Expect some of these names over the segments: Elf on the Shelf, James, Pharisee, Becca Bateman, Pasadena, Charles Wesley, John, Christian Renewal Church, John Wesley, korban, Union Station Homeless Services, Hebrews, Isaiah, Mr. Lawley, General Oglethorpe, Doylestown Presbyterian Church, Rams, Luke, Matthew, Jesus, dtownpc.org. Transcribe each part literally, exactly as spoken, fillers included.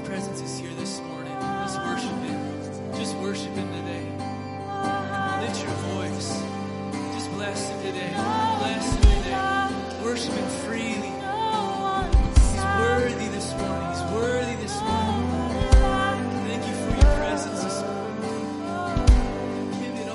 His presence is here this morning. Let's worship Him. Just worship Him today. Lift your voice. Just bless Him today. Bless Him today. Worship Him freely. He's worthy this morning. He's worthy this morning. Thank you for your presence this morning. Thank you.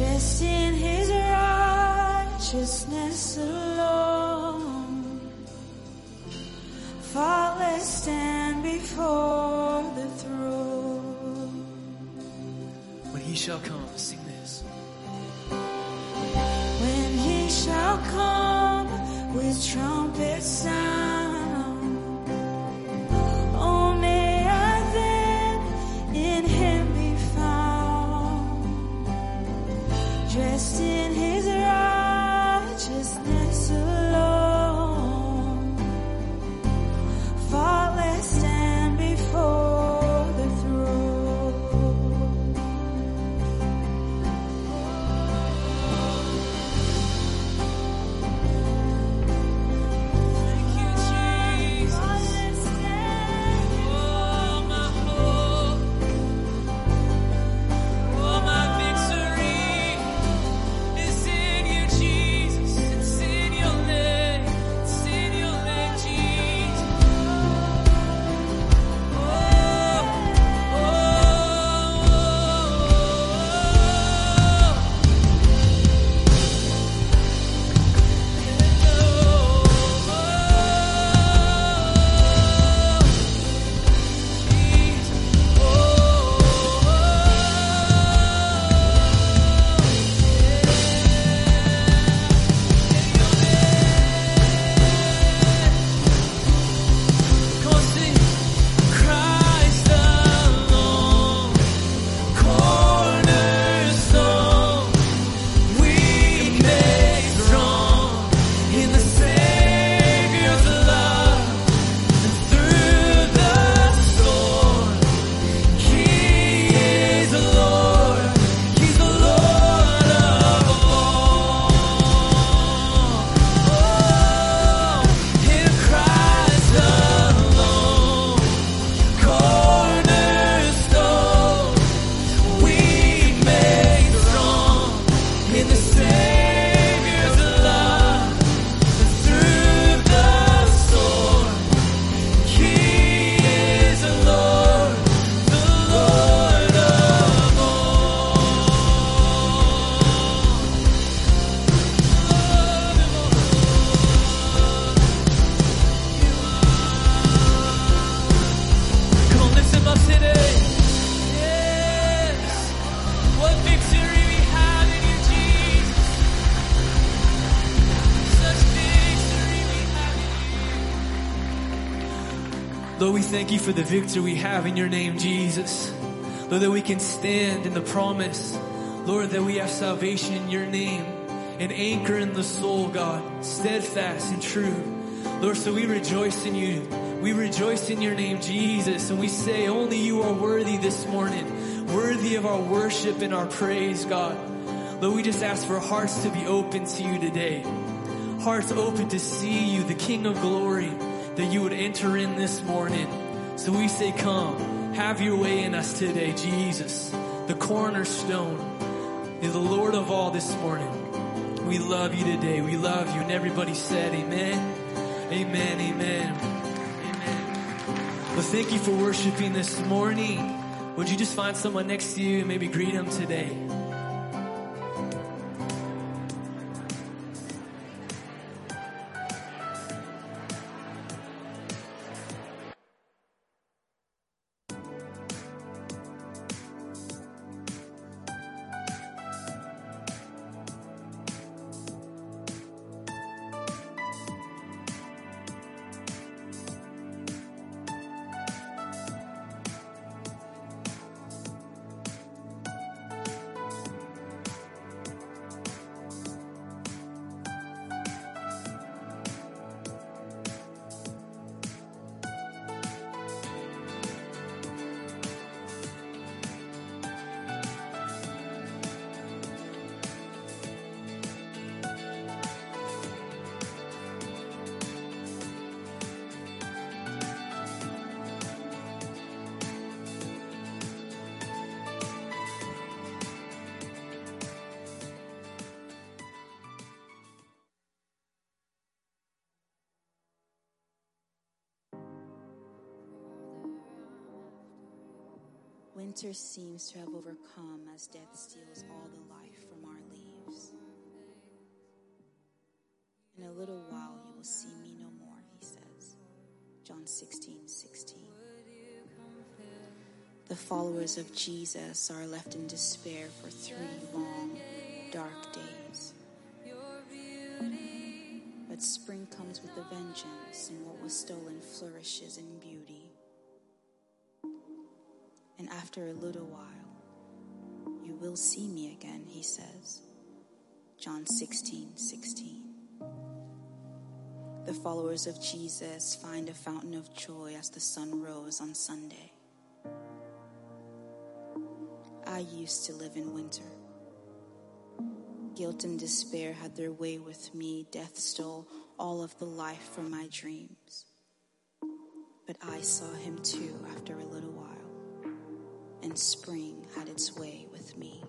Trust in his righteousness alone. Faultless stand before the throne. When he shall come, sing this. When he shall come with trumpet sound, oh, may I then in him be found, dressed in his righteousness alone, faultless stand before the throne. Thank you, Jesus. Faultless stand, oh my hope, oh my victory is in you, Jesus. It's in your name, it's in your name, Jesus. Oh, oh, oh, oh. Christ alone, cornerstone, we made strong in the Savior's love, through the storm. He is the Lord, He's the Lord of all. Oh, in Christ alone, cornerstone, we made strong in the Savior's love, through the storm. He is the Lord, the Lord of all. Lord of all. Come on, lift him up today. Yes. What victory we have in you, Jesus. Such victory we have in you. Lord, we thank you for the victory we have in your name, Jesus. Lord, that we can stand in the promise. Lord, that we have salvation in your name, an anchor in the soul, God, steadfast and true. Lord, so we rejoice in you. We rejoice in your name, Jesus, and we say only you are worthy this morning, worthy of our worship and our praise, God. Lord, we just ask for hearts to be open to you today, hearts open to see you, the King of glory, that you would enter in this morning. So we say, come, have your way in us today, Jesus, the cornerstone, is the Lord of all this morning. We love you today. We love you. And everybody said, amen, amen, amen. Well, thank you for worshiping this morning. Would you just find someone next to you and maybe greet them today? Winter seems to have overcome as death steals all the life from our sixteen sixteen. The followers of Jesus are left in despair for three long, dark days. But spring comes with a vengeance, and what was stolen flourishes in beauty. And after a little while, you will see me again, he says. John sixteen sixteen. The followers of Jesus find a fountain of joy as the sun rose on Sunday. I used to live in winter. Guilt and despair had their way with me. Death stole all of the life from my dreams. But I saw him too after a little while, and spring had its way with me.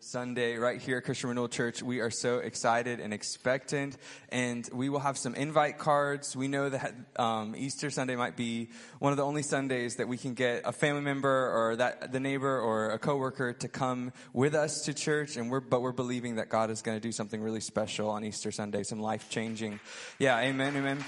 Sunday right here at Christian Renewal Church. We are so excited and expectant, and we will have some invite cards. We know that um, Easter Sunday might be one of the only Sundays that we can get a family member or that the neighbor or a coworker to come with us to church, and we're but we're believing that God is going to do something really special on Easter Sunday, some life-changing. Yeah, amen, amen.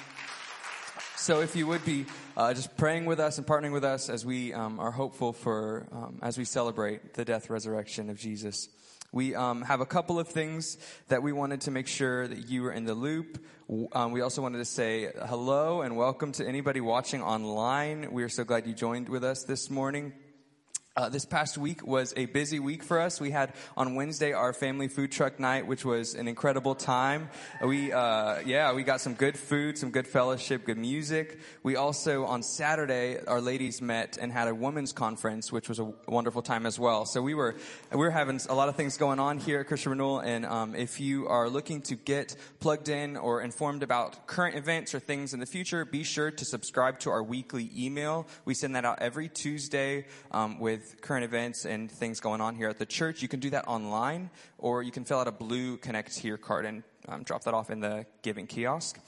So if you would be uh, just praying with us and partnering with us as we um, are hopeful for, um, as we celebrate the death, resurrection of Jesus. We um, have a couple of things that we wanted to make sure that you were in the loop. Um, we also wanted to say hello and welcome to anybody watching online. We are so glad you joined with us this morning. Uh, this past week was a busy week for us. We had on Wednesday our family food truck night, which was an incredible time. We, uh, yeah, we got some good food, some good fellowship, good music. We also on Saturday our ladies met and had a women's conference, which was a wonderful time as well. So we were we were having a lot of things going on here at Christian Renewal. And um, if you are looking to get plugged in or informed about current events or things in the future, be sure to subscribe to our weekly email. We send that out every Tuesday um, with. current events and things going on here at the church. You can do that online, or you can fill out a blue Connect Here card and um, drop that off in the giving kiosk.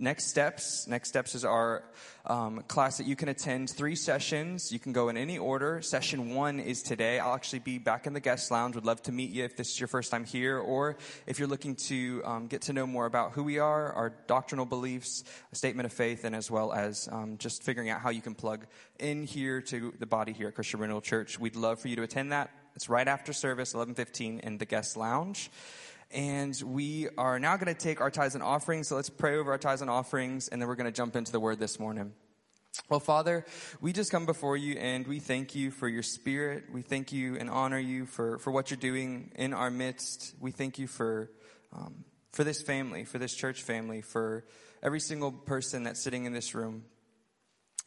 Next steps. Next steps is our um, class that you can attend. Three sessions. You can go in any order. Session one is today. I'll actually be back in the guest lounge. Would love to meet you if this is your first time here, or if you're looking to um, get to know more about who we are, our doctrinal beliefs, a statement of faith, and as well as um, just figuring out how you can plug in here to the body here at Christian Renewal Church. We'd love for you to attend that. It's right after service, eleven fifteen in the guest lounge. And we are now going to take our tithes and offerings. So let's pray over our tithes and offerings, and then we're going to jump into the word this morning. Well, Father, we just come before you, and we thank you for your spirit. We thank you and honor you for, for what you're doing in our midst. We thank you for um, for this family, for this church family, for every single person that's sitting in this room.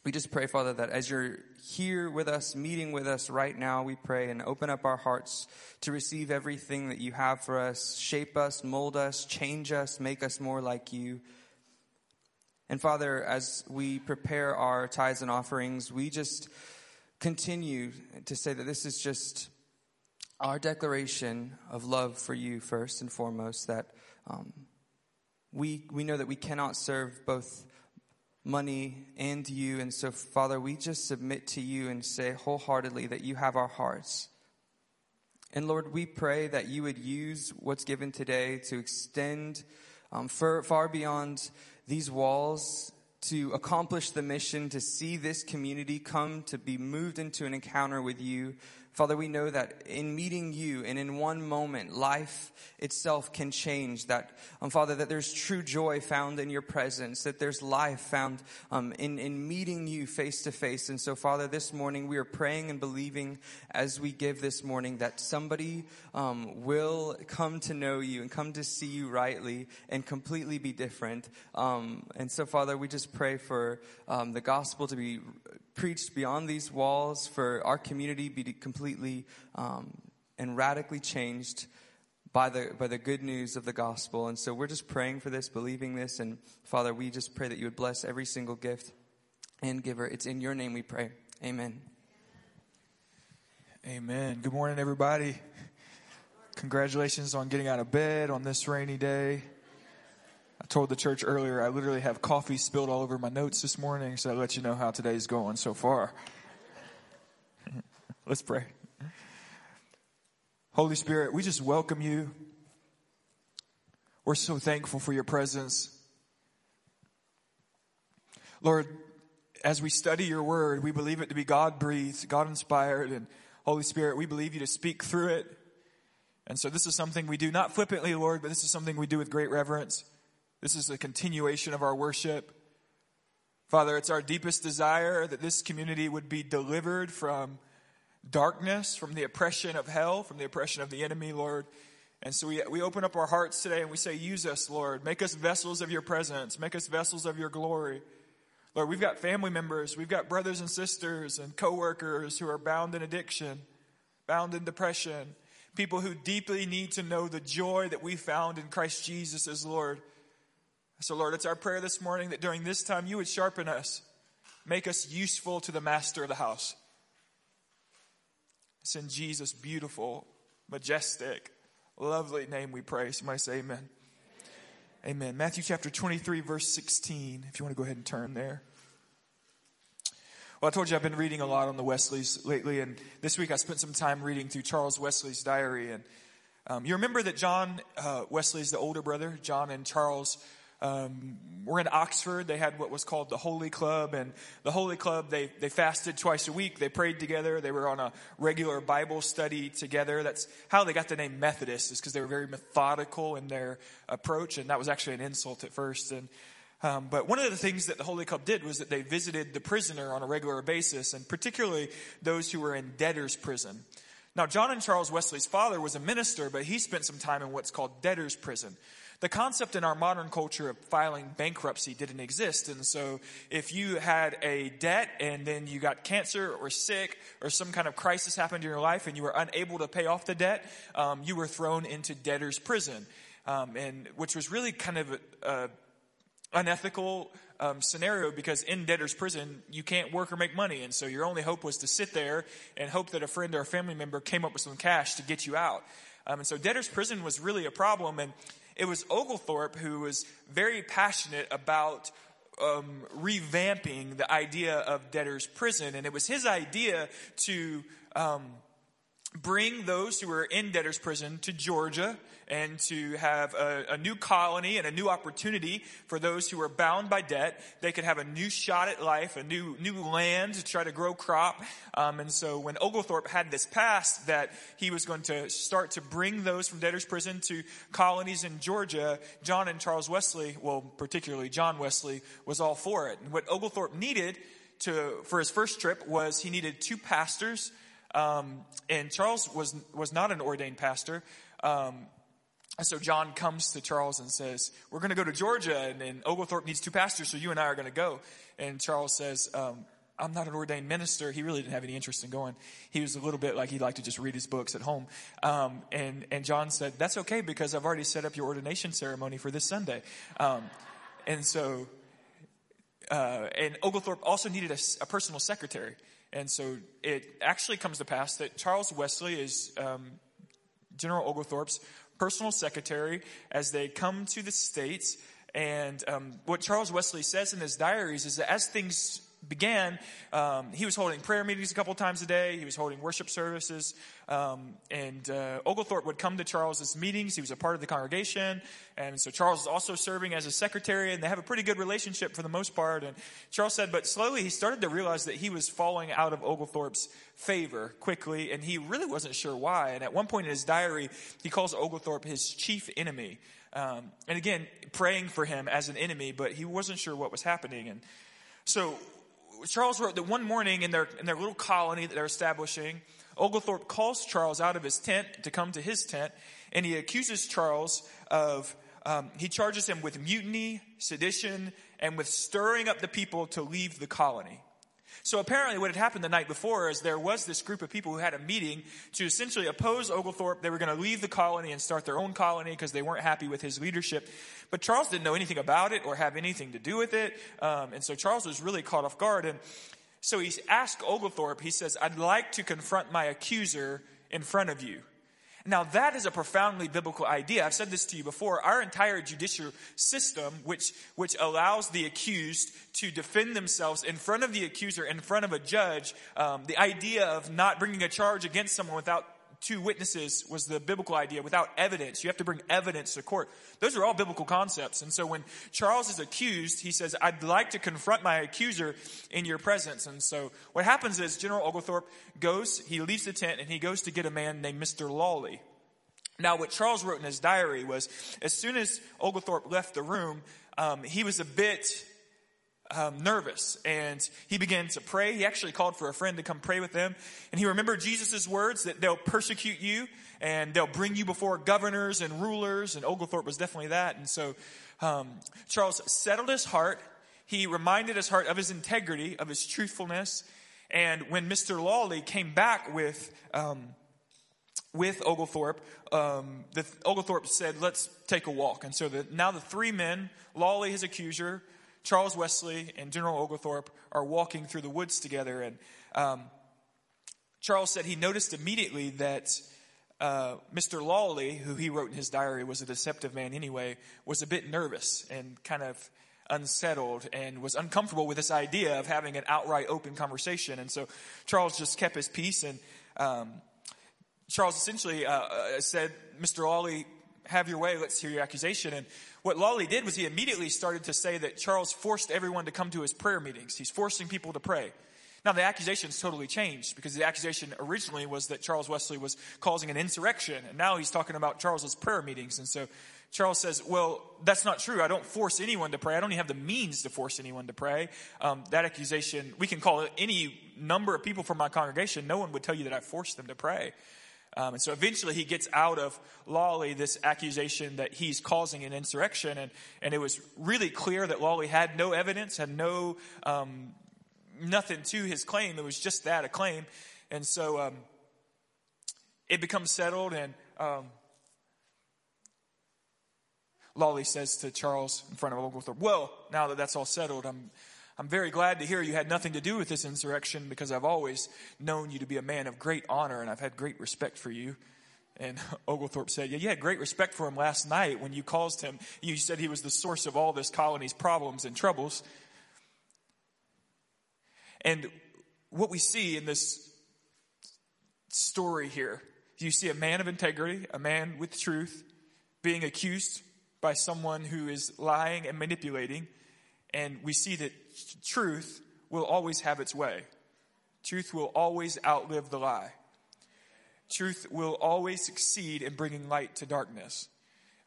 We just pray, Father, that as you're here with us, meeting with us right now, we pray and open up our hearts to receive everything that you have for us. Shape us, mold us, change us, make us more like you. And Father, as we prepare our tithes and offerings, we just continue to say that this is just our declaration of love for you first and foremost, that um, we we know that we cannot serve both money and you. And so, Father, we just submit to you and say wholeheartedly that you have our hearts. And Lord, we pray that you would use what's given today to extend um, far, far beyond these walls to accomplish the mission, to see this community come to be moved into an encounter with you. Father, we know that in meeting you and in one moment, life itself can change. That, um, Father, that there's true joy found in your presence, that there's life found um, in, in meeting you face to face. And so, Father, this morning we are praying and believing as we give this morning that somebody um, will come to know you and come to see you rightly and completely be different. Um, and so, Father, we just pray for um, the gospel to be preached beyond these walls, for our community be completely um, and radically changed by the by the good news of the gospel. And so we're just praying for this, believing this. And Father, we just pray that you would bless every single gift and giver. It's in your name we pray. Amen. Amen. Good morning, everybody. Congratulations on getting out of bed on this rainy day. I told the church earlier, I literally have coffee spilled all over my notes this morning, so I'll let you know how today's going so far. Let's pray. Holy Spirit, we just welcome you. We're so thankful for your presence. Lord, as we study your word, we believe it to be God-breathed, God-inspired, and Holy Spirit, we believe you to speak through it. And so this is something we do, not flippantly, Lord, but this is something we do with great reverence. This is a continuation of our worship. Father, it's our deepest desire that this community would be delivered from darkness, from the oppression of hell, from the oppression of the enemy, Lord. And so we, we open up our hearts today and we say, use us, Lord. Make us vessels of your presence. Make us vessels of your glory. Lord, we've got family members. We've got brothers and sisters and coworkers who are bound in addiction, bound in depression. People who deeply need to know the joy that we found in Christ Jesus as Lord. So, Lord, it's our prayer this morning that during this time you would sharpen us, make us useful to the master of the house. It's in Jesus' beautiful, majestic, lovely name we pray. Somebody say amen. Amen. Amen. Matthew chapter twenty-three, verse sixteen, if you want to go ahead and turn there. Well, I told you I've been reading a lot on the Wesleys lately, and this week I spent some time reading through Charles Wesley's diary. And um, you remember that John uh, Wesley's the older brother. John and Charles Um, we're in Oxford. They had what was called the Holy Club, and the Holy Club, they, they fasted twice a week. They prayed together. They were on a regular Bible study together. That's how they got the name Methodist, is because they were very methodical in their approach. And that was actually an insult at first. And, um, but one of the things that the Holy Club did was that they visited the prisoner on a regular basis, and particularly those who were in debtor's prison. Now, John and Charles Wesley's father was a minister, but he spent some time in what's called debtor's prison. The concept in our modern culture of filing bankruptcy didn't exist. And so if you had a debt and then you got cancer or sick or some kind of crisis happened in your life and you were unable to pay off the debt, um, you were thrown into debtor's prison, um, and which was really kind of an unethical um, scenario, because in debtor's prison, you can't work or make money. And so your only hope was to sit there and hope that a friend or a family member came up with some cash to get you out. Um, and so debtor's prison was really a problem. And it was Oglethorpe who was very passionate about um, revamping the idea of debtor's prison. And it was his idea to um, bring those who were in debtor's prison to Georgia, and to have a, a new colony and a new opportunity for those who were bound by debt. They could have a new shot at life, a new new land to try to grow crop. Um, and so when Oglethorpe had this past that he was going to start to bring those from debtor's prison to colonies in Georgia, John and Charles Wesley, well, particularly John Wesley, was all for it. And what Oglethorpe needed to for his first trip was he needed two pastors. Um, and Charles was was not an ordained pastor. Um And so John comes to Charles and says, we're going to go to Georgia, and, and Oglethorpe needs two pastors, so you and I are going to go. And Charles says, um, I'm not an ordained minister. He really didn't have any interest in going. He was a little bit like he liked to just read his books at home. Um, and, and John said, that's okay, because I've already set up your ordination ceremony for this Sunday. Um, and so, uh, and Oglethorpe also needed a, a personal secretary. And so it actually comes to pass that Charles Wesley is um, General Oglethorpe's personal secretary as they come to the States. And um, what Charles Wesley says in his diaries is that as things began, um, he was holding prayer meetings a couple times a day. He was holding worship services. Um, and uh, Oglethorpe would come to Charles's meetings. He was a part of the congregation. And so Charles is also serving as a secretary, and they have a pretty good relationship for the most part. And Charles said, but slowly he started to realize that he was falling out of Oglethorpe's favor quickly, and he really wasn't sure why. And at one point in his diary, he calls Oglethorpe his chief enemy. Um, and again, praying for him as an enemy, but he wasn't sure what was happening. And so Charles wrote that one morning in their in their little colony that they're establishing, Oglethorpe calls Charles out of his tent to come to his tent, and he accuses Charles of, um, he charges him with mutiny, sedition, and with stirring up the people to leave the colony. So apparently what had happened the night before is there was this group of people who had a meeting to essentially oppose Oglethorpe. They were going to leave the colony and start their own colony because they weren't happy with his leadership. But Charles didn't know anything about it or have anything to do with it. Um, and so Charles was really caught off guard. And So he asked Oglethorpe, he says, I'd like to confront my accuser in front of you. Now that is a profoundly biblical idea. I've said this to you before. Our entire judicial system, which, which allows the accused to defend themselves in front of the accuser, in front of a judge, um, the idea of not bringing a charge against someone without two witnesses was the biblical idea. Without evidence, you have to bring evidence to court. Those are all biblical concepts. And so when Charles is accused, he says, I'd like to confront my accuser in your presence. And so what happens is General Oglethorpe goes, he leaves the tent, and he goes to get a man named Mister Lawley. Now what Charles wrote in his diary was, as soon as Oglethorpe left the room, um, he was a bit Um, nervous, and he began to pray. He actually called for a friend to come pray with him, and he remembered Jesus' words that they'll persecute you and they'll bring you before governors and rulers, and Oglethorpe was definitely that. And so um, Charles settled his heart. He reminded his heart of his integrity, of his truthfulness. And when Mister Lawley came back with um, with Oglethorpe, um, the, Oglethorpe said, let's take a walk. And so the, now the three men, Lawley, his accuser, Charles Wesley, and General Oglethorpe are walking through the woods together. And um, Charles said he noticed immediately that uh, Mister Lawley, who he wrote in his diary was a deceptive man anyway, was a bit nervous and kind of unsettled and was uncomfortable with this idea of having an outright open conversation. And so Charles just kept his peace. And um, Charles essentially uh, said, Mister Lawley, have your way. Let's hear your accusation. And what Lawley did was he immediately started to say that Charles forced everyone to come to his prayer meetings. He's forcing people to pray. Now, the accusation's totally changed, because the accusation originally was that Charles Wesley was causing an insurrection. And now he's talking about Charles's prayer meetings. And so Charles says, well, that's not true. I don't force anyone to pray. I don't even have the means to force anyone to pray. Um, that accusation, we can call any number of people from my congregation. No one would tell you that I forced them to pray. Um, and so eventually he gets out of Lawley this accusation that he's causing an insurrection. And, and it was really clear that Lawley had no evidence, had no, um, nothing to his claim. It was just that, a claim. And so um, it becomes settled. And um, Lawley says to Charles in front of Oglethorpe, well, now that that's all settled, I'm I'm very glad to hear you had nothing to do with this insurrection, because I've always known you to be a man of great honor and I've had great respect for you. And Oglethorpe said, yeah, you had great respect for him last night when you caused him. You said he was the source of all this colony's problems and troubles. And what we see in this story here, you see a man of integrity, a man with truth, being accused by someone who is lying and manipulating. And we see that truth will always have its way. Truth will always outlive the lie. Truth will always succeed in bringing light to darkness.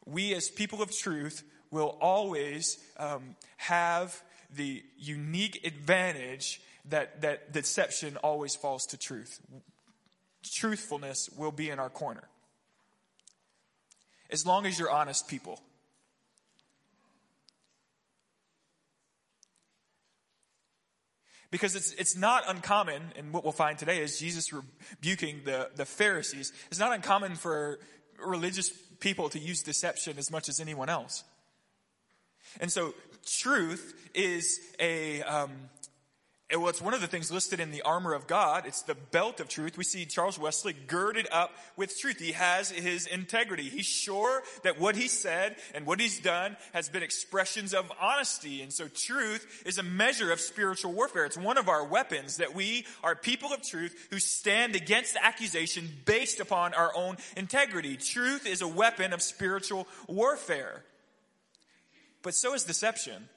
We as people of truth will always um, have the unique advantage that, that deception always falls to truth. Truthfulness will be in our corner. As long as you're honest people. Because it's it's not uncommon, and what we'll find today is Jesus rebuking the, the Pharisees. It's not uncommon for religious people to use deception as much as anyone else. And so truth is a, um, well, it's one of the things listed in the armor of God. It's the belt of truth. We see Charles Wesley girded up with truth. He has his integrity. He's sure that what he said and what he's done has been expressions of honesty. And so truth is a measure of spiritual warfare. It's one of our weapons, that we are people of truth who stand against accusation based upon our own integrity. Truth is a weapon of spiritual warfare. But so is deception.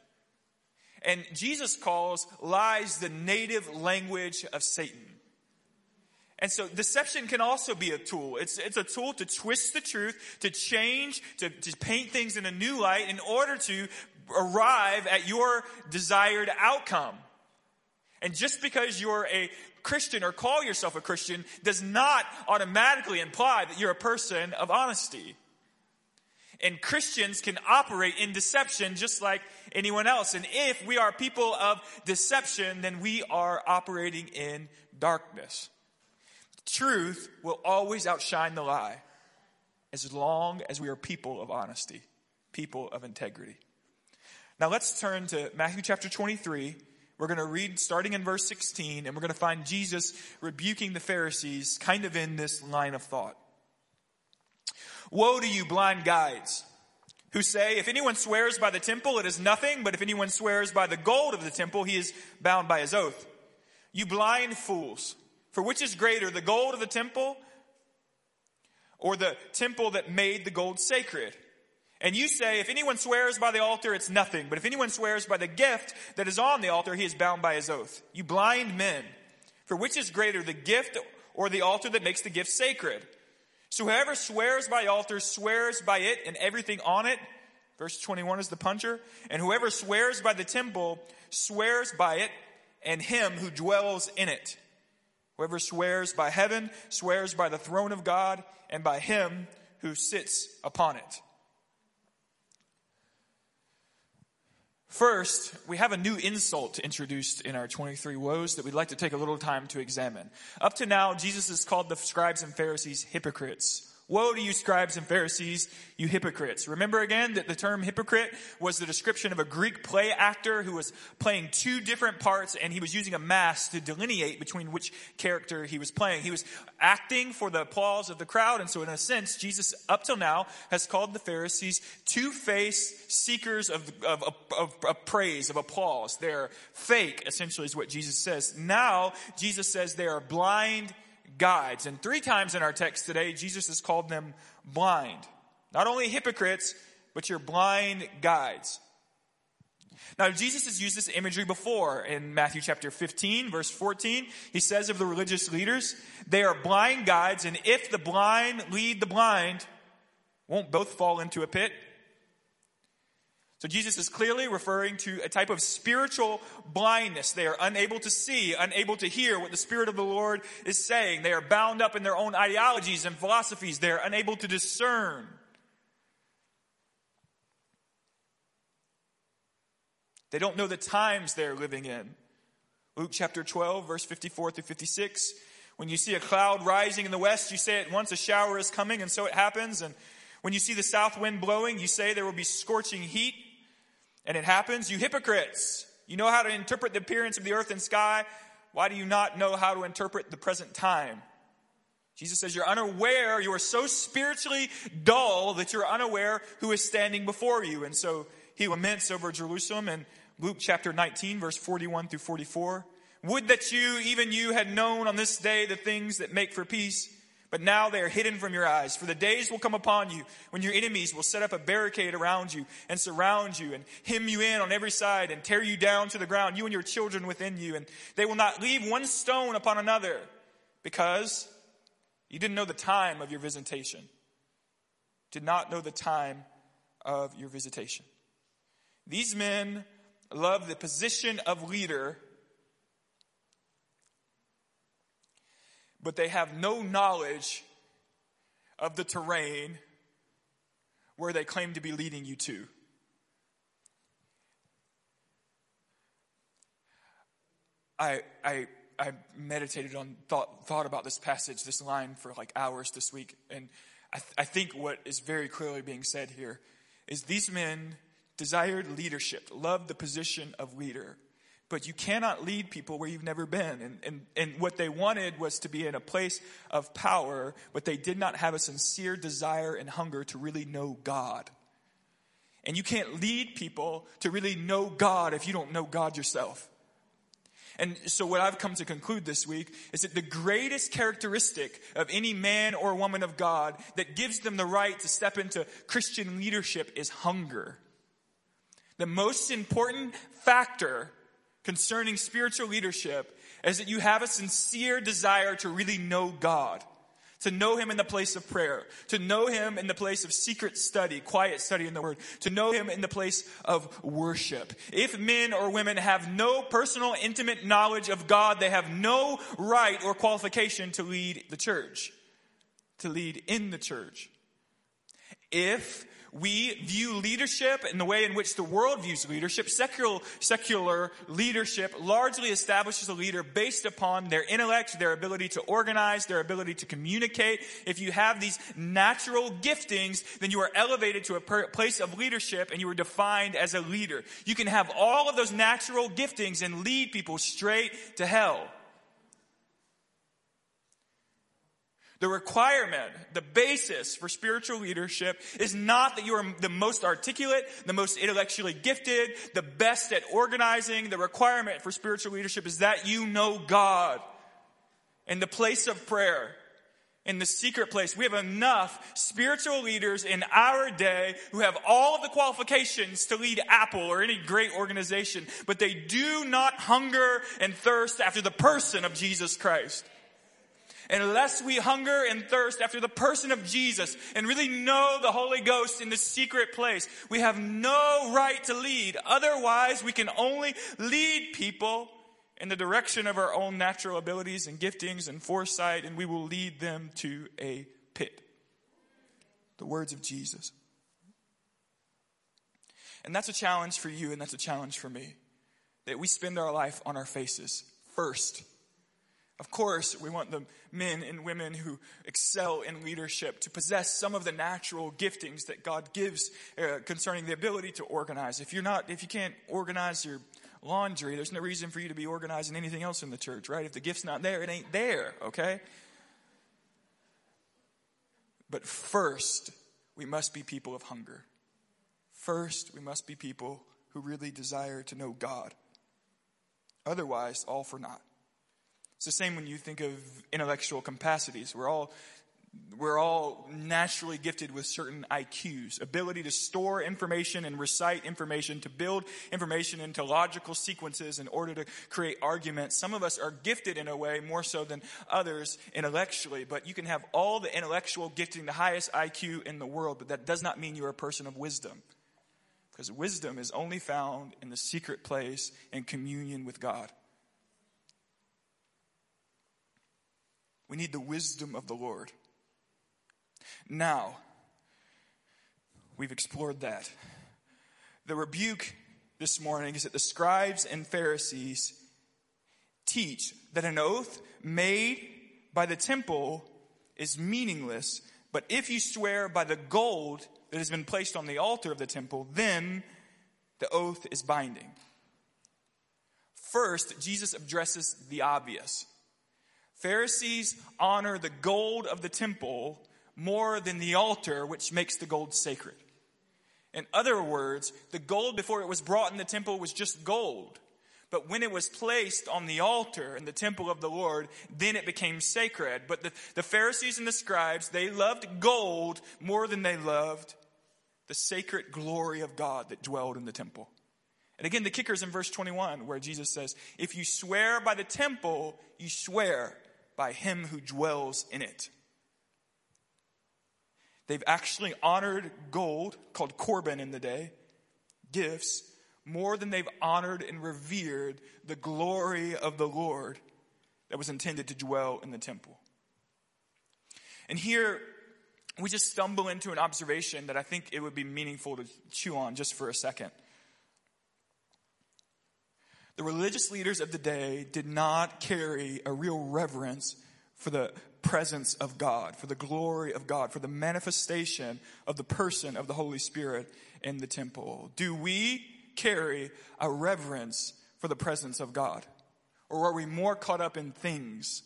And Jesus calls lies the native language of Satan. And so deception can also be a tool. It's, it's a tool to twist the truth, to change, to, to paint things in a new light in order to arrive at your desired outcome. And just because you're a Christian or call yourself a Christian does not automatically imply that you're a person of honesty. And Christians can operate in deception just like anyone else. And if we are people of deception, then we are operating in darkness. Truth will always outshine the lie, as long as we are people of honesty, people of integrity. Now let's turn to Matthew chapter twenty-three. We're going to read starting in verse sixteen, and we're going to find Jesus rebuking the Pharisees kind of in this line of thought. Woe to you, blind guides, who say, if anyone swears by the temple, it is nothing. But if anyone swears by the gold of the temple, he is bound by his oath. You blind fools, for which is greater, the gold of the temple or the temple that made the gold sacred? And you say, if anyone swears by the altar, it's nothing. But if anyone swears by the gift that is on the altar, he is bound by his oath. You blind men, for which is greater, the gift or the altar that makes the gift sacred? So whoever swears by the altar swears by it and everything on it. Verse twenty-one is the puncher. And whoever swears by the temple swears by it and him who dwells in it. Whoever swears by heaven swears by the throne of God and by him who sits upon it. First, we have a new insult introduced in our twenty-three woes that we'd like to take a little time to examine. Up to now, Jesus has called the scribes and Pharisees hypocrites. Woe to you, scribes and Pharisees, you hypocrites. Remember again that the term hypocrite was the description of a Greek play actor who was playing two different parts, and he was using a mask to delineate between which character he was playing. He was acting for the applause of the crowd. And so in a sense, Jesus up till now has called the Pharisees two-faced seekers of, of, of, of, of praise, of applause. They're fake, essentially, is what Jesus says. Now, Jesus says they are blind guides. And three times in our text today, Jesus has called them blind. Not only hypocrites, but you're blind guides. Now, Jesus has used this imagery before in Matthew chapter fifteen, verse fourteen. He says of the religious leaders, they are blind guides, and if the blind lead the blind, won't both fall into a pit? So Jesus is clearly referring to a type of spiritual blindness. They are unable to see, unable to hear what the Spirit of the Lord is saying. They are bound up in their own ideologies and philosophies. They are unable to discern. They don't know the times they're living in. Luke chapter twelve, verse fifty-four through fifty-six. When you see a cloud rising in the west, you say at once a shower is coming, and so it happens. And when you see the south wind blowing, you say there will be scorching heat. And it happens. You hypocrites, you know how to interpret the appearance of the earth and sky. Why do you not know how to interpret the present time? Jesus says you're unaware. You are so spiritually dull that you're unaware who is standing before you. And so he laments over Jerusalem in Luke chapter nineteen, verse forty-one through forty-four. Would that you, even you, had known on this day the things that make for peace. But now they are hidden from your eyes. For the days will come upon you when your enemies will set up a barricade around you and surround you and hem you in on every side and tear you down to the ground, you and your children within you. And they will not leave one stone upon another because you didn't know the time of your visitation. Did not know the time of your visitation. These men love the position of leader, but they have no knowledge of the terrain where they claim to be leading you to. I I I meditated on thought thought about this passage, this line, for like hours this week, and I, th- I think what is very clearly being said here is these men desired leadership, loved the position of leader. But you cannot lead people where you've never been. And, and, and what they wanted was to be in a place of power, but they did not have a sincere desire and hunger to really know God. And you can't lead people to really know God if you don't know God yourself. And so what I've come to conclude this week is that the greatest characteristic of any man or woman of God that gives them the right to step into Christian leadership is hunger. The most important factor concerning spiritual leadership is that you have a sincere desire to really know God, to know him in the place of prayer, to know him in the place of secret study, quiet study in the word, to know him in the place of worship. If men or women have no personal, intimate knowledge of God, they have no right or qualification to lead the church, to lead in the church. If we view leadership and the way in which the world views leadership. Secular, secular leadership largely establishes a leader based upon their intellect, their ability to organize, their ability to communicate. If you have these natural giftings, then you are elevated to a per- place of leadership and you are defined as a leader. You can have all of those natural giftings and lead people straight to hell. The requirement, the basis for spiritual leadership is not that you are the most articulate, the most intellectually gifted, the best at organizing. The requirement for spiritual leadership is that you know God and the place of prayer and the secret place. We have enough spiritual leaders in our day who have all of the qualifications to lead Apple or any great organization, but they do not hunger and thirst after the person of Jesus Christ. Unless we hunger and thirst after the person of Jesus and really know the Holy Ghost in the secret place, we have no right to lead. Otherwise, we can only lead people in the direction of our own natural abilities and giftings and foresight, and we will lead them to a pit. The words of Jesus. And that's a challenge for you, and that's a challenge for me, that we spend our life on our faces first. Of course, we want the men and women who excel in leadership to possess some of the natural giftings that God gives uh, concerning the ability to organize. If you're not, if you can't organize your laundry, there's no reason for you to be organizing anything else in the church, right? If the gift's not there, it ain't there, okay? But first, we must be people of hunger. First, we must be people who really desire to know God. Otherwise, all for naught. It's the same when you think of intellectual capacities. We're all, we're all naturally gifted with certain I Qs, ability to store information and recite information, to build information into logical sequences in order to create arguments. Some of us are gifted in a way more so than others intellectually, but you can have all the intellectual gifting, the highest I Q in the world, but that does not mean you're a person of wisdom, because wisdom is only found in the secret place and communion with God. We need the wisdom of the Lord. Now, we've explored that. The rebuke this morning is that the scribes and Pharisees teach that an oath made by the temple is meaningless, but if you swear by the gold that has been placed on the altar of the temple, then the oath is binding. First, Jesus addresses the obvious. Pharisees honor the gold of the temple more than the altar, which makes the gold sacred. In other words, the gold before it was brought in the temple was just gold. But when it was placed on the altar in the temple of the Lord, then it became sacred. But the, the Pharisees and the scribes, they loved gold more than they loved the sacred glory of God that dwelled in the temple. And again, the kicker is in verse twenty-one, where Jesus says, if you swear by the temple, you swear by him who dwells in it. They've actually honored gold, called korban in the day, gifts, more than they've honored and revered the glory of the Lord that was intended to dwell in the temple. And here, we just stumble into an observation that I think it would be meaningful to chew on just for a second. The religious leaders of the day did not carry a real reverence for the presence of God, for the glory of God, for the manifestation of the person of the Holy Spirit in the temple. Do we carry a reverence for the presence of God? Or are we more caught up in things,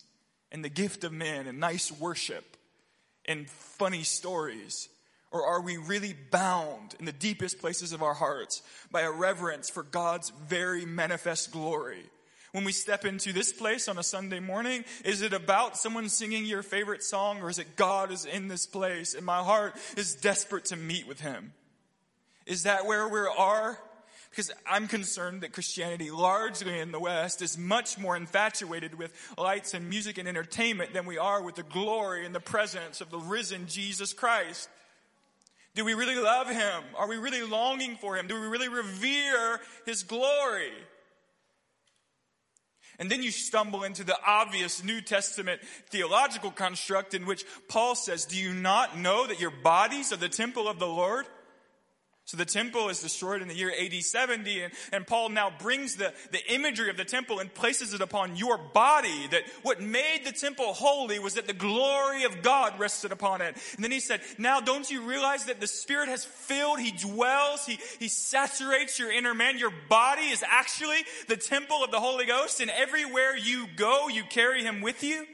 in the gift of men, in nice worship, in funny stories? Or are we really bound in the deepest places of our hearts by a reverence for God's very manifest glory? When we step into this place on a Sunday morning, is it about someone singing your favorite song, or is it God is in this place and my heart is desperate to meet with him? Is that where we are? Because I'm concerned that Christianity, largely in the West, is much more infatuated with lights and music and entertainment than we are with the glory and the presence of the risen Jesus Christ. Do we really love him? Are we really longing for him? Do we really revere his glory? And then you stumble into the obvious New Testament theological construct in which Paul says, do you not know that your bodies are the temple of the Lord So the temple is destroyed in the year A D seventy, and, and Paul now brings the, the imagery of the temple and places it upon your body, that what made the temple holy was that the glory of God rested upon it. And then he said, now don't you realize that the Spirit has filled, He dwells, He, he saturates your inner man. Your body is actually the temple of the Holy Ghost, and everywhere you go, you carry Him with you.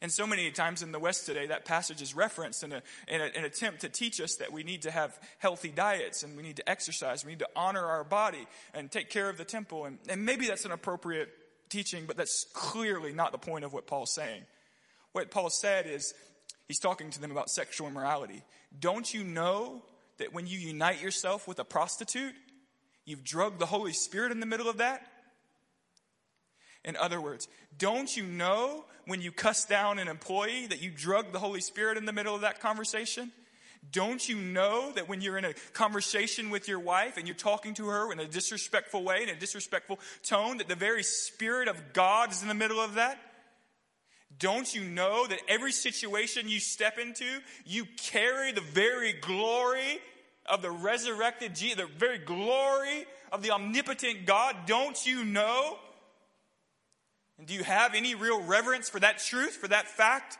And so many times in the West today, that passage is referenced in, a, in a, an attempt to teach us that we need to have healthy diets and we need to exercise. We need to honor our body and take care of the temple. And, and maybe that's an appropriate teaching, but that's clearly not the point of what Paul's saying. What Paul said is, he's talking to them about sexual immorality. Don't you know that when you unite yourself with a prostitute, you've drugged the Holy Spirit in the middle of that? In other words, don't you know when you cuss down an employee that you drug the Holy Spirit in the middle of that conversation? Don't you know that when you're in a conversation with your wife and you're talking to her in a disrespectful way, in a disrespectful tone, that the very Spirit of God is in the middle of that? Don't you know that every situation you step into, you carry the very glory of the resurrected Jesus, the very glory of the omnipotent God? Don't you know? And do you have any real reverence for that truth, for that fact?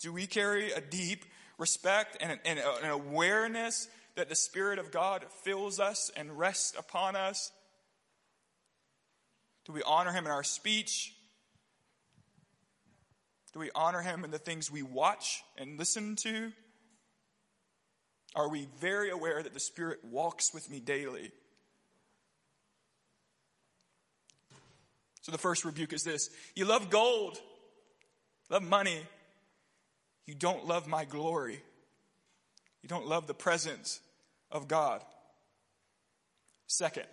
Do we carry a deep respect and an awareness that the Spirit of God fills us and rests upon us? Do we honor Him in our speech? Do we honor Him in the things we watch and listen to? Are we very aware that the Spirit walks with me daily? So the first rebuke is this: you love gold, love money. You don't love my glory. You don't love the presence of God. Second,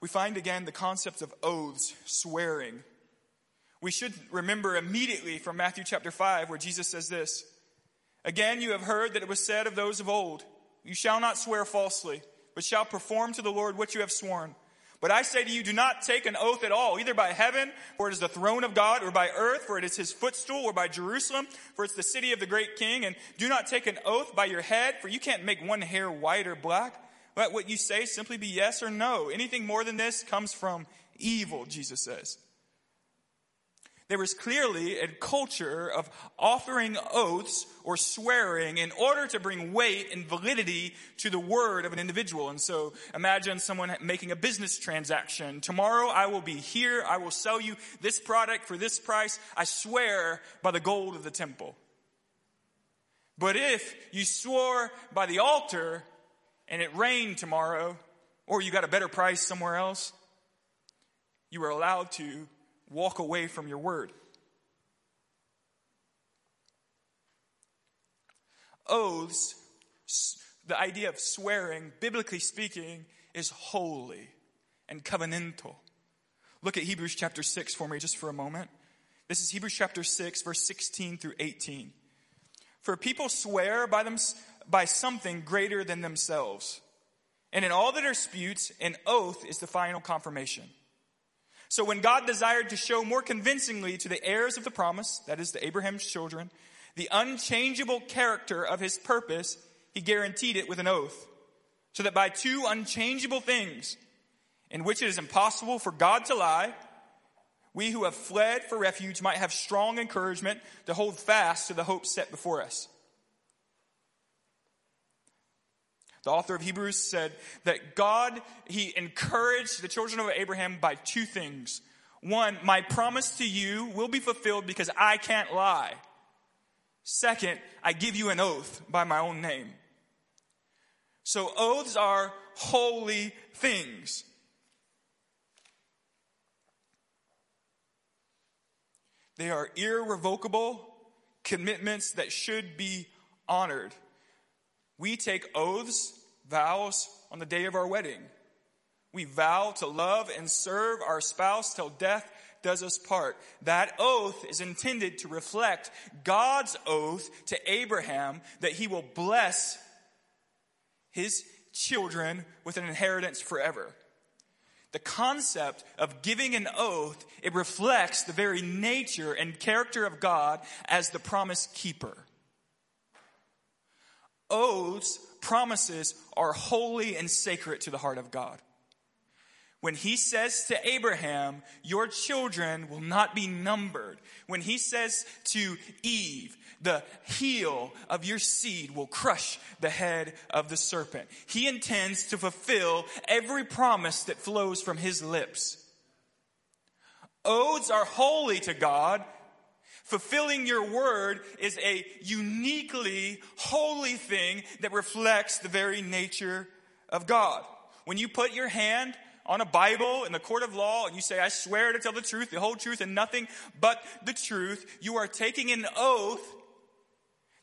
we find again the concept of oaths, swearing. We should remember immediately from Matthew chapter five, where Jesus says this: again, you have heard that it was said of those of old, you shall not swear falsely, but shall perform to the Lord what you have sworn. But I say to you, do not take an oath at all, either by heaven, for it is the throne of God, or by earth, for it is His footstool, or by Jerusalem, for it's the city of the great King. And do not take an oath by your head, for you can't make one hair white or black. Let what you say simply be yes or no. Anything more than this comes from evil, Jesus says. There was clearly a culture of offering oaths or swearing in order to bring weight and validity to the word of an individual. And so imagine someone making a business transaction. Tomorrow I will be here. I will sell you this product for this price. I swear by the gold of the temple. But if you swore by the altar and it rained tomorrow, or you got a better price somewhere else, you were allowed to walk away from your word. Oaths, the idea of swearing, biblically speaking, is holy and covenantal. Look at Hebrews chapter six for me just for a moment. This is Hebrews chapter six, verse sixteen through eighteen. For people swear by them by something greater than themselves. And in all their disputes, an oath is the final confirmation. So when God desired to show more convincingly to the heirs of the promise, that is, the Abraham's children, the unchangeable character of His purpose, He guaranteed it with an oath, so that by two unchangeable things, in which it is impossible for God to lie, we who have fled for refuge might have strong encouragement to hold fast to the hope set before us. The author of Hebrews said that God, He encouraged the children of Abraham by two things. One, my promise to you will be fulfilled because I can't lie. Second, I give you an oath by my own name. So oaths are holy things. They are irrevocable commitments that should be honored. We take oaths, vows on the day of our wedding. We vow to love and serve our spouse till death does us part. That oath is intended to reflect God's oath to Abraham that He will bless His children with an inheritance forever. The concept of giving an oath, it reflects the very nature and character of God as the promise keeper. oaths, promises are holy and sacred to the heart of God. When he says to Abraham, your children will not be numbered. When he says to Eve, the heel of your seed will crush the head of the serpent. He intends to fulfill every promise that flows from his lips. Oaths are holy to God. Fulfilling your word is a uniquely holy thing that reflects the very nature of God. When you put your hand on a Bible in the court of law and you say, I swear to tell the truth, the whole truth, and nothing but the truth, you are taking an oath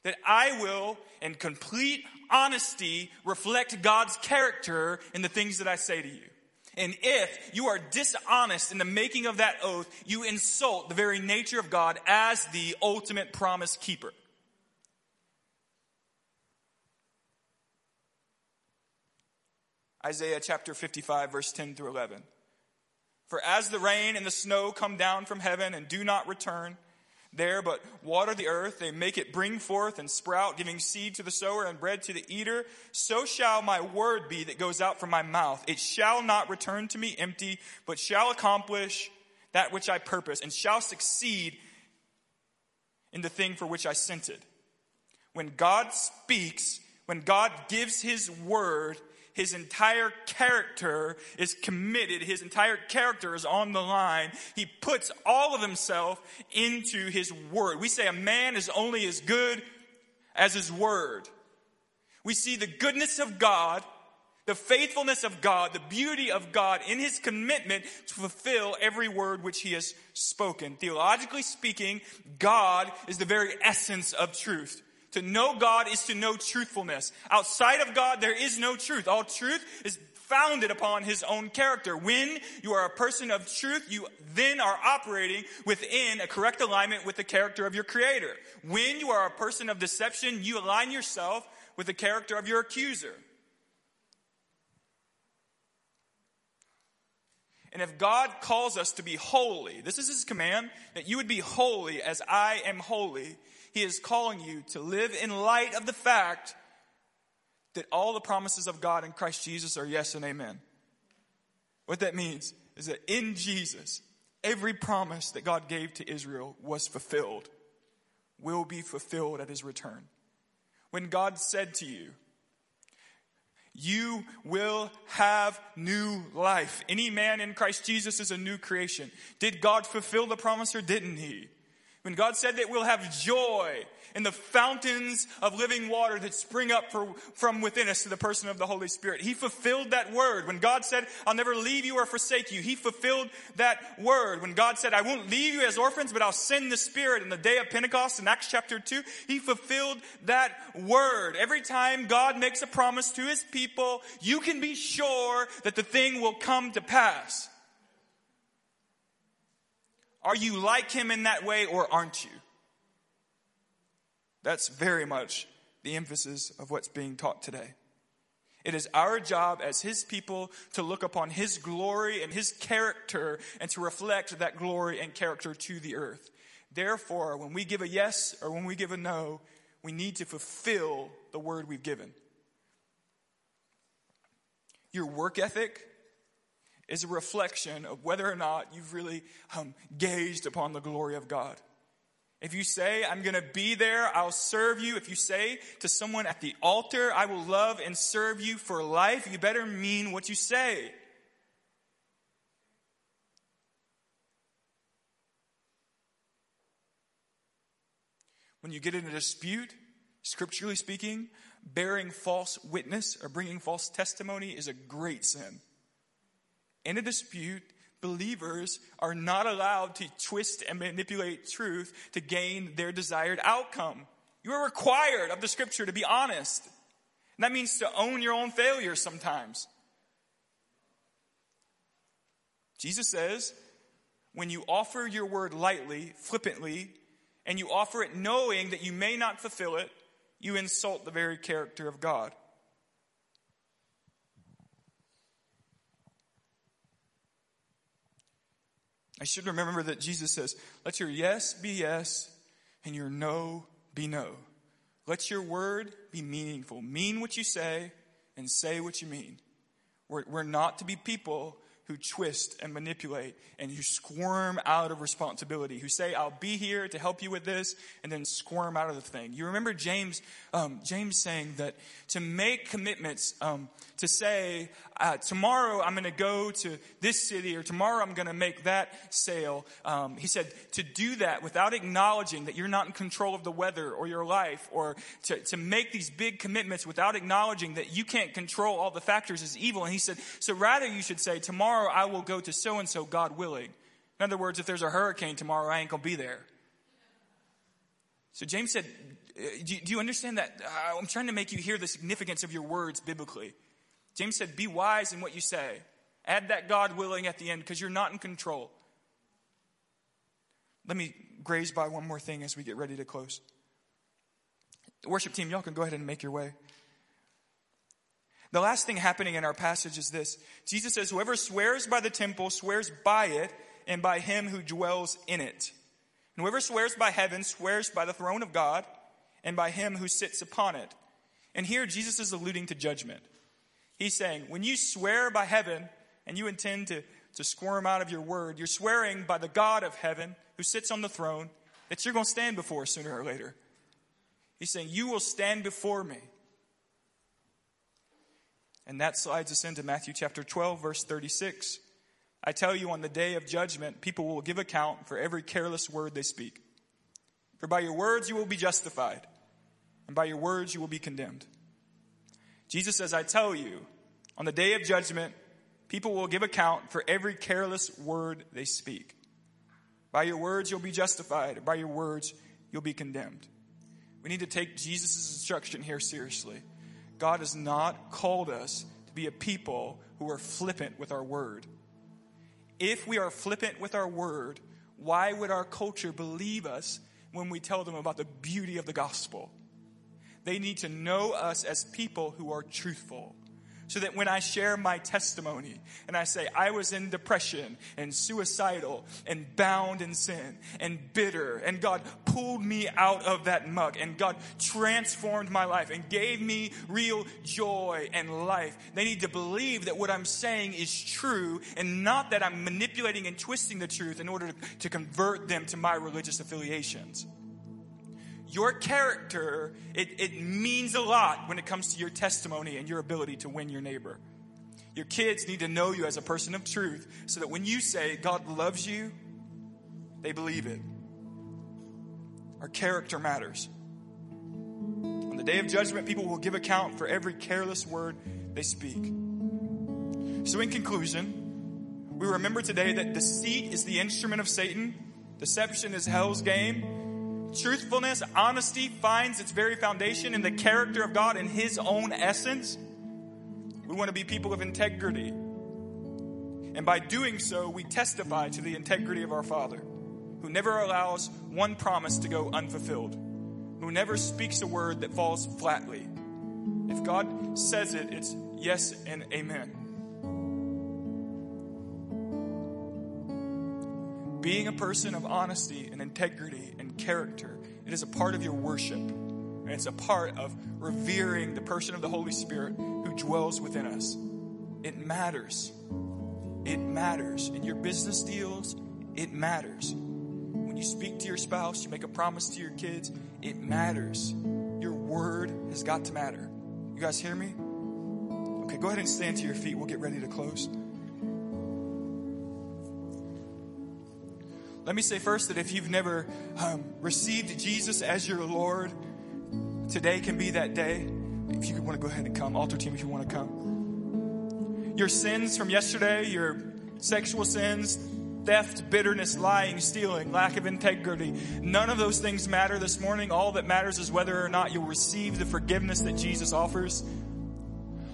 that I will, in complete honesty, reflect God's character in the things that I say to you. And if you are dishonest in the making of that oath, you insult the very nature of God as the ultimate promise keeper. Isaiah chapter fifty-five, verse ten through eleven. For as the rain and the snow come down from heaven and do not return there, but water the earth, they make it bring forth and sprout, giving seed to the sower and bread to the eater. So shall my word be that goes out from my mouth. It shall not return to me empty, but shall accomplish that which I purpose, and shall succeed in the thing for which I sent it. When God speaks, when God gives his word, his entire character is committed. His entire character is on the line. He puts all of himself into his word. We say a man is only as good as his word. We see the goodness of God, the faithfulness of God, the beauty of God in his commitment to fulfill every word which he has spoken. Theologically speaking, God is the very essence of truth. To know God is to know truthfulness. Outside of God, there is no truth. All truth is founded upon his own character. When you are a person of truth, you then are operating within a correct alignment with the character of your creator. When you are a person of deception, you align yourself with the character of your accuser. And if God calls us to be holy, this is his command, that you would be holy as I am holy. He is calling you to live in light of the fact that all the promises of God in Christ Jesus are yes and amen. What that means is that in Jesus, every promise that God gave to Israel was fulfilled, will be fulfilled at his return. When God said to you, you will have new life. Any man in Christ Jesus is a new creation. Did God fulfill the promise or didn't he? When God said that we'll have joy in the fountains of living water that spring up for, from within us to the person of the Holy Spirit, he fulfilled that word. When God said, I'll never leave you or forsake you, he fulfilled that word. When God said, I won't leave you as orphans, but I'll send the Spirit in the day of Pentecost in Acts chapter two, he fulfilled that word. Every time God makes a promise to his people, you can be sure that the thing will come to pass. Are you like him in that way, or aren't you? That's very much the emphasis of what's being taught today. It is our job as his people to look upon his glory and his character and to reflect that glory and character to the earth. Therefore, when we give a yes or when we give a no, we need to fulfill the word we've given. Your work ethic is a reflection of whether or not you've really um, gazed upon the glory of God. If you say, I'm going to be there, I'll serve you. If you say to someone at the altar, I will love and serve you for life, you better mean what you say. When you get in a dispute, scripturally speaking, bearing false witness or bringing false testimony is a great sin. In a dispute, believers are not allowed to twist and manipulate truth to gain their desired outcome. You are required of the scripture to be honest. And that means to own your own failures sometimes. Jesus says, when you offer your word lightly, flippantly, and you offer it knowing that you may not fulfill it, you insult the very character of God. I should remember that Jesus says, let your yes be yes and your no be no. Let your word be meaningful. Mean what you say and say what you mean. We're, we're not to be people who twist and manipulate and who squirm out of responsibility, who say, I'll be here to help you with this, and then squirm out of the thing. You remember James um, James saying that to make commitments, um, to say, uh, tomorrow I'm going to go to this city, or tomorrow I'm going to make that sale. Um, he said to do that without acknowledging that you're not in control of the weather or your life, or to, to make these big commitments without acknowledging that you can't control all the factors is evil. And he said, so rather you should say, tomorrow Tomorrow I will go to so-and-so, God willing. In other words, if there's a hurricane tomorrow, I ain't going to be there. So James said, do you understand that? I'm trying to make you hear the significance of your words biblically. James said, be wise in what you say. Add that God willing at the end, because you're not in control. Let me graze by one more thing as we get ready to close. Worship team, y'all can go ahead and make your way. The last thing happening in our passage is this. Jesus says, whoever swears by the temple swears by it and by him who dwells in it. And whoever swears by heaven swears by the throne of God and by him who sits upon it. And here Jesus is alluding to judgment. He's saying, when you swear by heaven and you intend to, to squirm out of your word, you're swearing by the God of heaven who sits on the throne that you're going to stand before sooner or later. He's saying, you will stand before me. And that slides us into Matthew chapter twelve, verse thirty-six. I tell you, on the day of judgment, people will give account for every careless word they speak. For by your words you will be justified, and by your words you will be condemned. Jesus says, I tell you, on the day of judgment, people will give account for every careless word they speak. By your words you'll be justified, by your words you'll be condemned. We need to take Jesus' instruction here seriously. God has not called us to be a people who are flippant with our word. If we are flippant with our word, why would our culture believe us when we tell them about the beauty of the gospel? They need to know us as people who are truthful. So that when I share my testimony and I say, I was in depression and suicidal and bound in sin and bitter, and God pulled me out of that muck, and God transformed my life and gave me real joy and life. They need to believe that what I'm saying is true, and not that I'm manipulating and twisting the truth in order to, to convert them to my religious affiliations. Your character, it, it means a lot when it comes to your testimony and your ability to win your neighbor. Your kids need to know you as a person of truth, so that when you say God loves you, they believe it. Our character matters. On the day of judgment, people will give account for every careless word they speak. So in conclusion, we remember today that deceit is the instrument of Satan. Deception is hell's game. Truthfulness, honesty finds its very foundation in the character of God, in his own essence. We want to be people of integrity. And by doing so, we testify to the integrity of our Father, who never allows one promise to go unfulfilled, who never speaks a word that falls flatly. If God says it, it's yes and amen. Being a person of honesty and integrity and character, it is a part of your worship, and it's a part of revering the person of the Holy Spirit who dwells within us. It matters. It matters in your business deals. It matters when you speak to your spouse, you make a promise to your kids. It matters. Your word has got to matter. You guys hear me? Okay, go ahead and stand to your feet. We'll get ready to close. Let me say first that if you've never um, received Jesus as your Lord, today can be that day. If you want to go ahead and come, altar team, if you want to come. Your sins from yesterday, your sexual sins, theft, bitterness, lying, stealing, lack of integrity, none of those things matter this morning. All that matters is whether or not you'll receive the forgiveness that Jesus offers.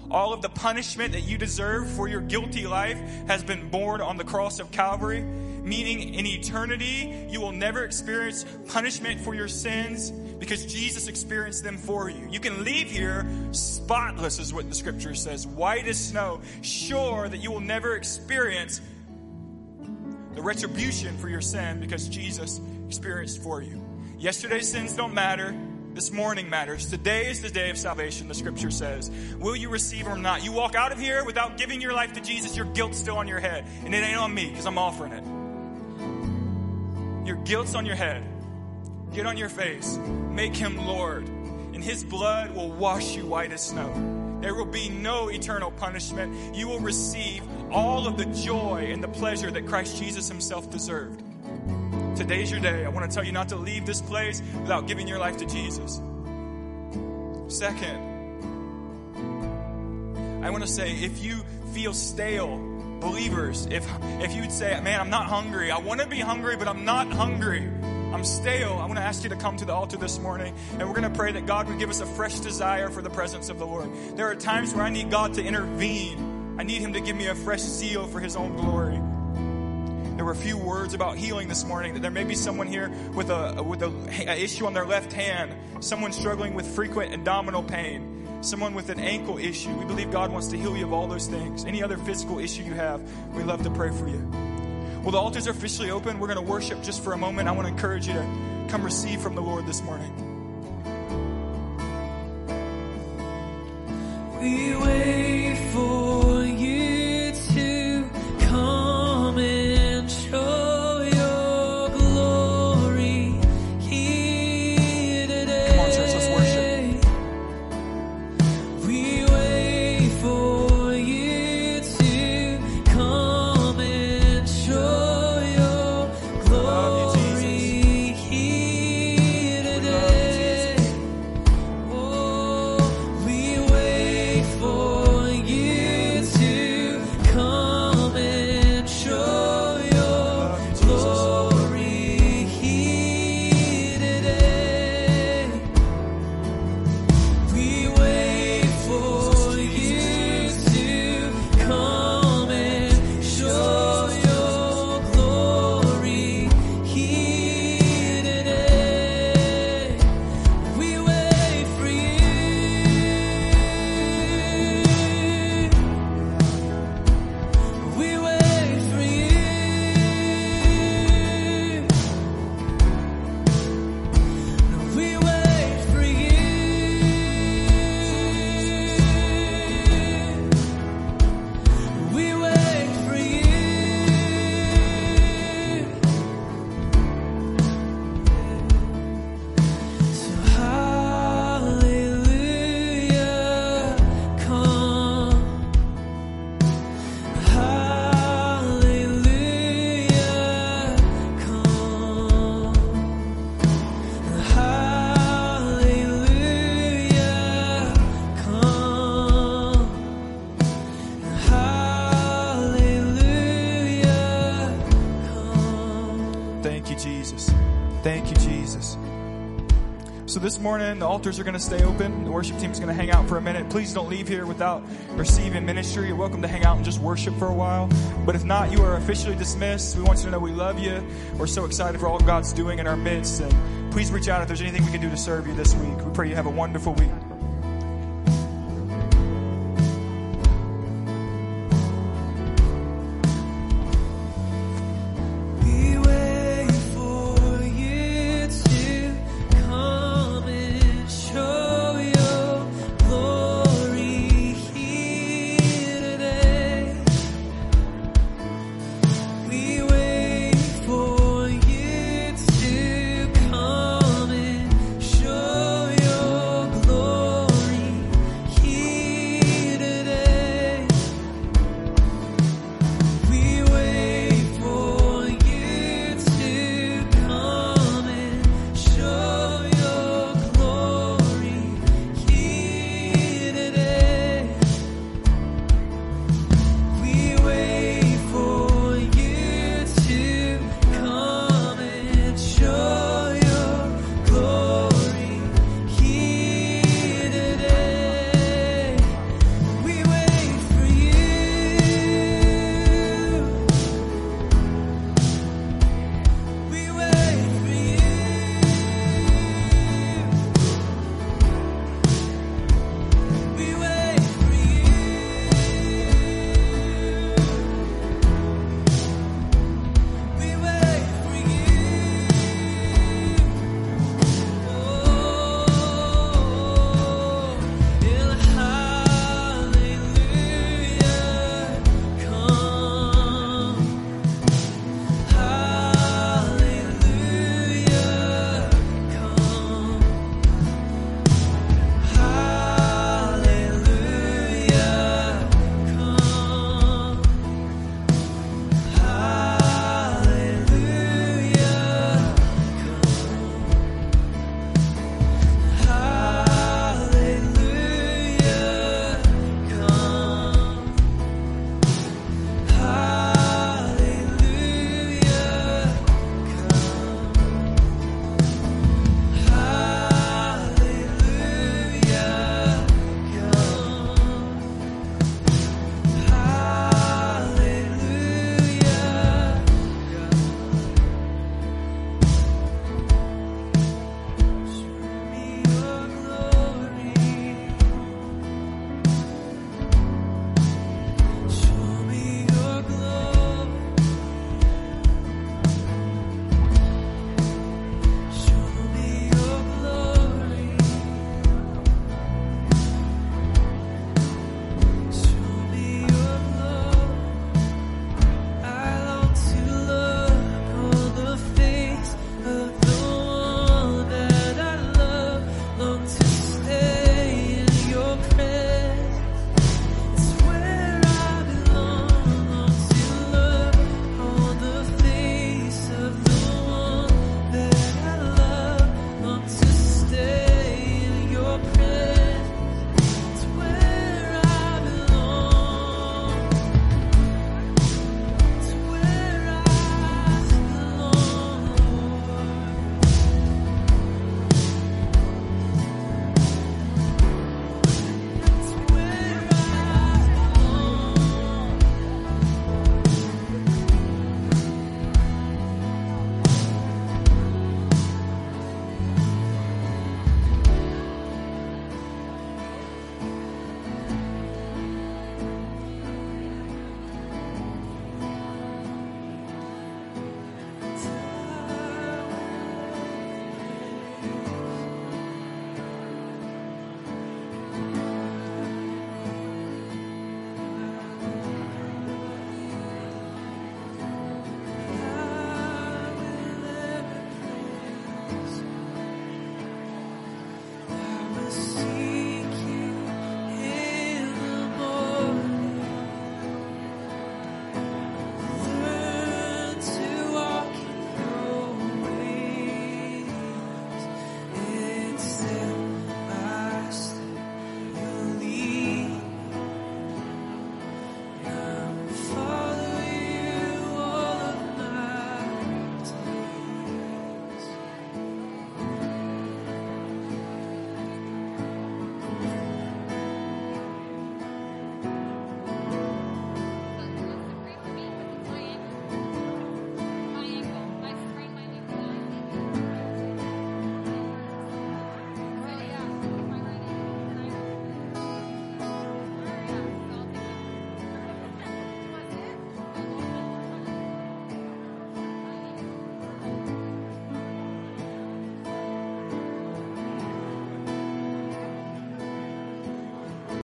All of the punishment that you deserve for your guilty life has been borne on the cross of Calvary. Meaning, in eternity, you will never experience punishment for your sins, because Jesus experienced them for you. You can leave here spotless, is what the scripture says, white as snow, sure that you will never experience the retribution for your sin, because Jesus experienced for you. Yesterday's sins don't matter. This morning matters. Today is the day of salvation, the scripture says. Will you receive or not? You walk out of here without giving your life to Jesus, your guilt's still on your head. And it ain't on me because I'm offering it. Your guilt's on your head. Get on your face. Make him Lord. And his blood will wash you white as snow. There will be no eternal punishment. You will receive all of the joy and the pleasure that Christ Jesus himself deserved. Today's your day. I want to tell you not to leave this place without giving your life to Jesus. Second, I want to say, if you feel stale, believers, if if you'd say, man, I'm not hungry. I want to be hungry, but I'm not hungry. I'm stale. I want to ask you to come to the altar this morning, and we're going to pray that God would give us a fresh desire for the presence of the Lord. There are times where I need God to intervene. I need him to give me a fresh zeal for his own glory. There were a few words about healing this morning, that there may be someone here with a with an issue on their left hand, someone struggling with frequent abdominal pain, someone with an ankle issue. We believe God wants to heal you of all those things. Any other physical issue you have, we love to pray for you. Well, the altars are officially open. We're going to worship just for a moment. I want to encourage you to come receive from the Lord this morning. We wait for you to come and show. This morning, the altars are going to stay open. The worship team is going to hang out for a minute. Please don't leave here without receiving ministry. You're welcome to hang out and just worship for a while. But if not, you are officially dismissed. We want you to know we love you. We're so excited for all God's doing in our midst. And please reach out if there's anything we can do to serve you this week. We pray you have a wonderful week.